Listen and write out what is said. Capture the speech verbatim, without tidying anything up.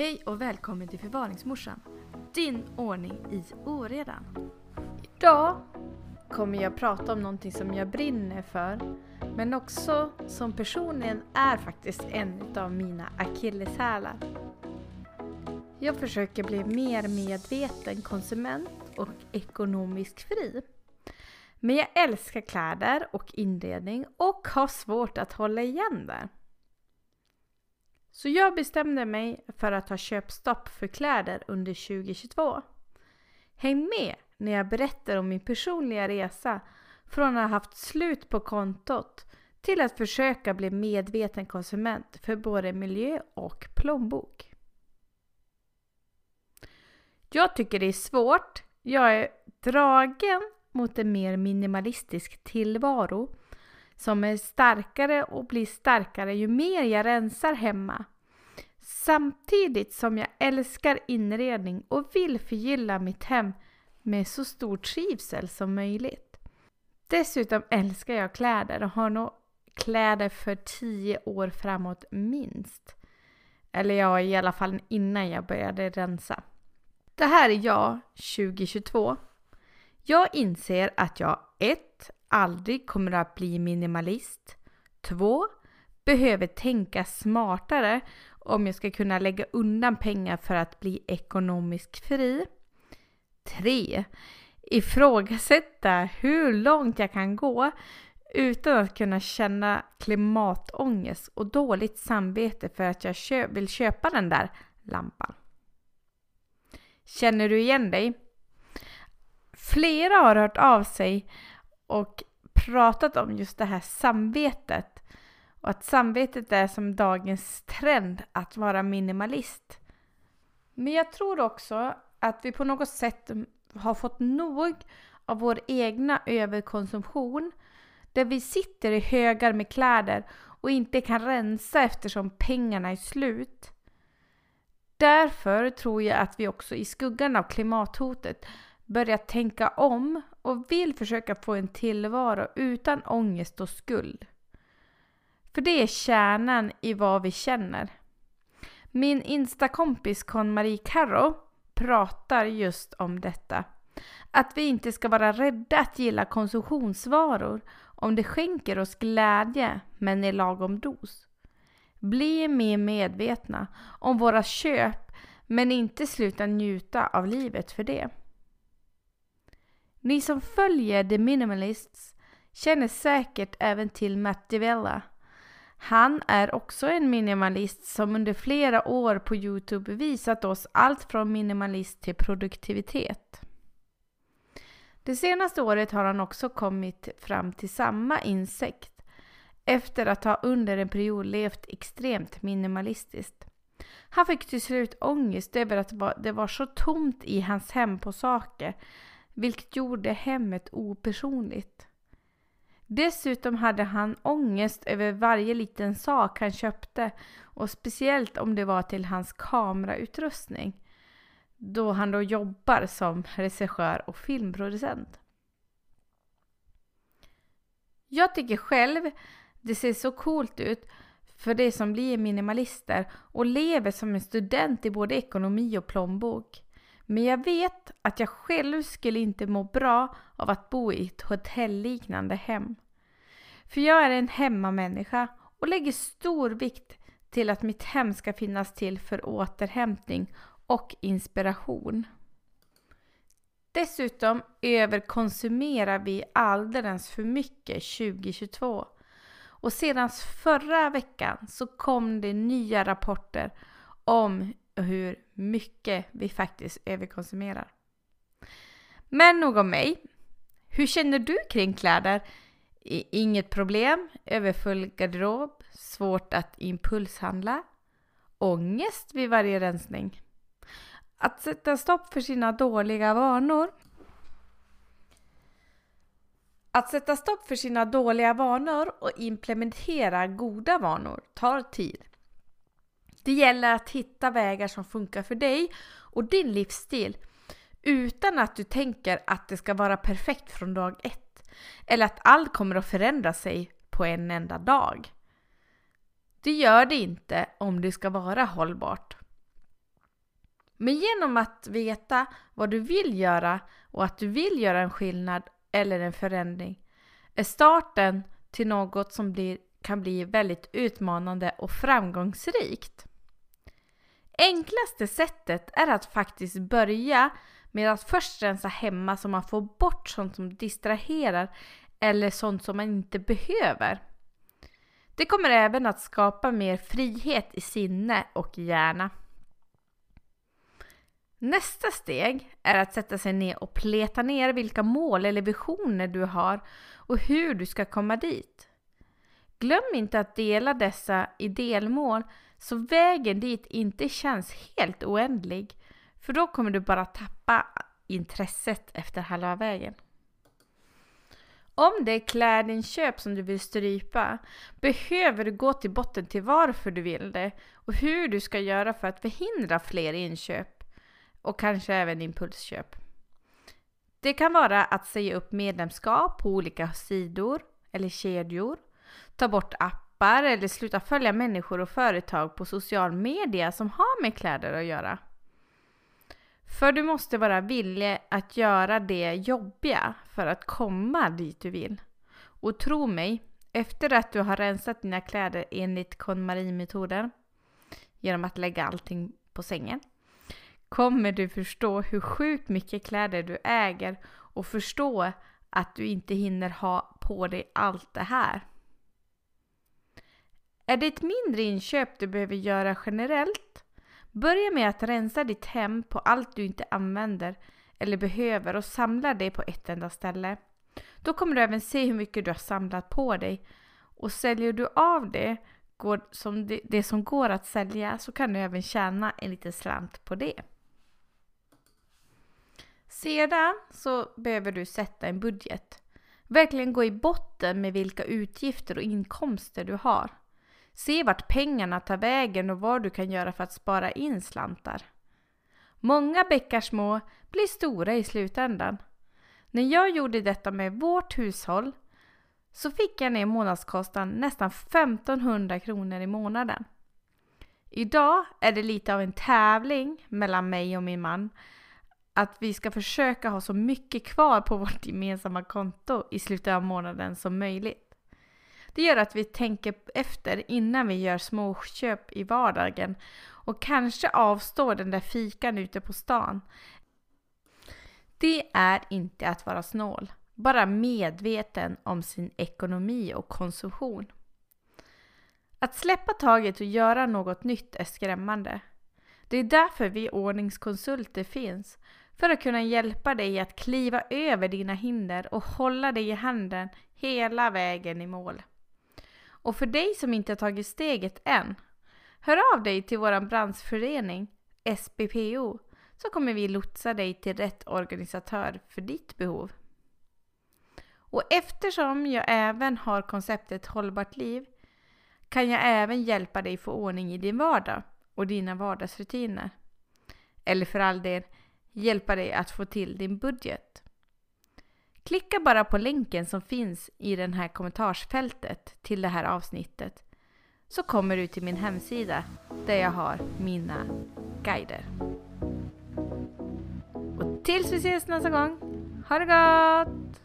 Hej och välkommen till Förvaringsmorsan, din ordning i oredan. Idag kommer jag prata om någonting som jag brinner för, men också som personligen är faktiskt en av mina akilleshälar. Jag försöker bli mer medveten konsument och ekonomisk fri. Men jag älskar kläder och inredning och har svårt att hålla igen där. Så jag bestämde mig för att ha köpstopp för kläder under tjugohundratjugotvå. Häng med när jag berättar om min personliga resa från att ha haft slut på kontot till att försöka bli medveten konsument för både miljö och plånbok. Jag tycker det är svårt. Jag är dragen mot en mer minimalistisk tillvaro som är starkare och blir starkare ju mer jag rensar hemma. Samtidigt som jag älskar inredning och vill förgylla mitt hem med så stor trivsel som möjligt. Dessutom älskar jag kläder och har nog kläder för tio år framåt minst. Eller jag i alla fall innan jag började rensa. Det här är jag tjugohundratjugotvå. Jag inser att jag ett aldrig kommer att bli minimalist. två Behöver tänka smartare om jag ska kunna lägga undan pengar för att bli ekonomiskt fri. tre Ifrågasätta hur långt jag kan gå utan att kunna känna klimatångest och dåligt samvete för att jag kö- vill köpa den där lampan. Känner du igen dig? Flera har hört av sig och pratat om just det här samvetet. Och att samvetet är som dagens trend att vara minimalist. Men jag tror också att vi på något sätt har fått nog av vår egna överkonsumtion. Där vi sitter i högar med kläder och inte kan rensa eftersom pengarna är slut. Därför tror jag att vi också i skuggan av klimathotet börjar tänka om och vill försöka få en tillvaro utan ångest och skuld. För det är kärnan i vad vi känner. Min instakompis KonMari pratar just om detta. Att vi inte ska vara rädda att gilla konsumtionsvaror om det skänker oss glädje men i lagom dos. Bli mer medvetna om våra köp men inte sluta njuta av livet för det. Ni som följer The Minimalists känner säkert även till Matti Vella. Han är också en minimalist som under flera år på YouTube visat oss allt från minimalist till produktivitet. Det senaste året har han också kommit fram till samma insikt efter att ha under en period levt extremt minimalistiskt. Han fick till slut ångest över att det var så tomt i hans hem på saker, vilket gjorde hemmet opersonligt. Dessutom hade han ångest över varje liten sak han köpte och speciellt om det var till hans kamerautrustning, då han då jobbar som regissör och filmproducent. Jag tycker själv det ser så coolt ut för de som blir minimalister och lever som en student i både ekonomi och plånbok. Men jag vet att jag själv skulle inte må bra av att bo i ett hotellliknande hem. För jag är en hemmamänniska och lägger stor vikt till att mitt hem ska finnas till för återhämtning och inspiration. Dessutom överkonsumerar vi alldeles för mycket tjugohundratjugotvå. Och sedan förra veckan så kom det nya rapporter om hur mycket vi faktiskt överkonsumerar. Men nog om mig. Hur känner du kring kläder? Inget problem, överfull garderob, svårt att impulshandla, ångest vid varje rensning. Att sätta stopp för sina dåliga vanor. Att sätta stopp för sina dåliga vanor och implementera goda vanor tar tid. Det gäller att hitta vägar som funkar för dig och din livsstil utan att du tänker att det ska vara perfekt från dag ett eller att allt kommer att förändra sig på en enda dag. Det gör det inte om det ska vara hållbart. Men genom att veta vad du vill göra och att du vill göra en skillnad eller en förändring är starten till något som blir, kan bli väldigt utmanande och framgångsrikt. Enklaste sättet är att faktiskt börja med att först rensa hemma så man får bort sånt som distraherar eller sånt som man inte behöver. Det kommer även att skapa mer frihet i sinne och hjärna. Nästa steg är att sätta sig ner och pleta ner vilka mål eller visioner du har och hur du ska komma dit. Glöm inte att dela dessa i delmål så vägen dit inte känns helt oändlig, för då kommer du bara tappa intresset efter halva vägen. Om det är klädinköp som du vill strypa behöver du gå till botten till varför du vill det och hur du ska göra för att förhindra fler inköp och kanske även impulsköp. Det kan vara att säga upp medlemskap på olika sidor eller kedjor, ta bort appar eller sluta följa människor och företag på social media som har med kläder att göra. För du måste vara villig att göra det jobbiga för att komma dit du vill. Och tro mig, efter att du har rensat dina kläder enligt KonMari-metoden, genom att lägga allting på sängen, kommer du förstå hur sjukt mycket kläder du äger och förstå att du inte hinner ha på dig allt det här. Är det ett mindre inköp du behöver göra generellt? Börja med att rensa ditt hem på allt du inte använder eller behöver och samla det på ett enda ställe. Då kommer du även se hur mycket du har samlat på dig. Och säljer du av det, går som det, det som går att sälja, så kan du även tjäna en liten slant på det. Sedan så behöver du sätta en budget. Verkligen gå i botten med vilka utgifter och inkomster du har. Se vart pengarna tar vägen och vad du kan göra för att spara in slantar. Många bäckar små blir stora i slutändan. När jag gjorde detta med vårt hushåll så fick jag ner månadskostnaden nästan femtonhundra kronor i månaden. Idag är det lite av en tävling mellan mig och min man att vi ska försöka ha så mycket kvar på vårt gemensamma konto i slutet av månaden som möjligt. Det gör att vi tänker efter innan vi gör småköp i vardagen och kanske avstår den där fikan ute på stan. Det är inte att vara snål, bara medveten om sin ekonomi och konsumtion. Att släppa taget och göra något nytt är skrämmande. Det är därför vi ordningskonsulter finns, för att kunna hjälpa dig att kliva över dina hinder och hålla dig i handen hela vägen i mål. Och för dig som inte har tagit steget än, hör av dig till vår branschförening S B P O så kommer vi lotsa dig till rätt organisatör för ditt behov. Och eftersom jag även har konceptet hållbart liv kan jag även hjälpa dig få ordning i din vardag och dina vardagsrutiner. Eller för all del, hjälpa dig att få till din budget. Klicka bara på länken som finns i det här kommentarsfältet till det här avsnittet så kommer du till min hemsida där jag har mina guider. Och tills vi ses nästa gång, ha det gott!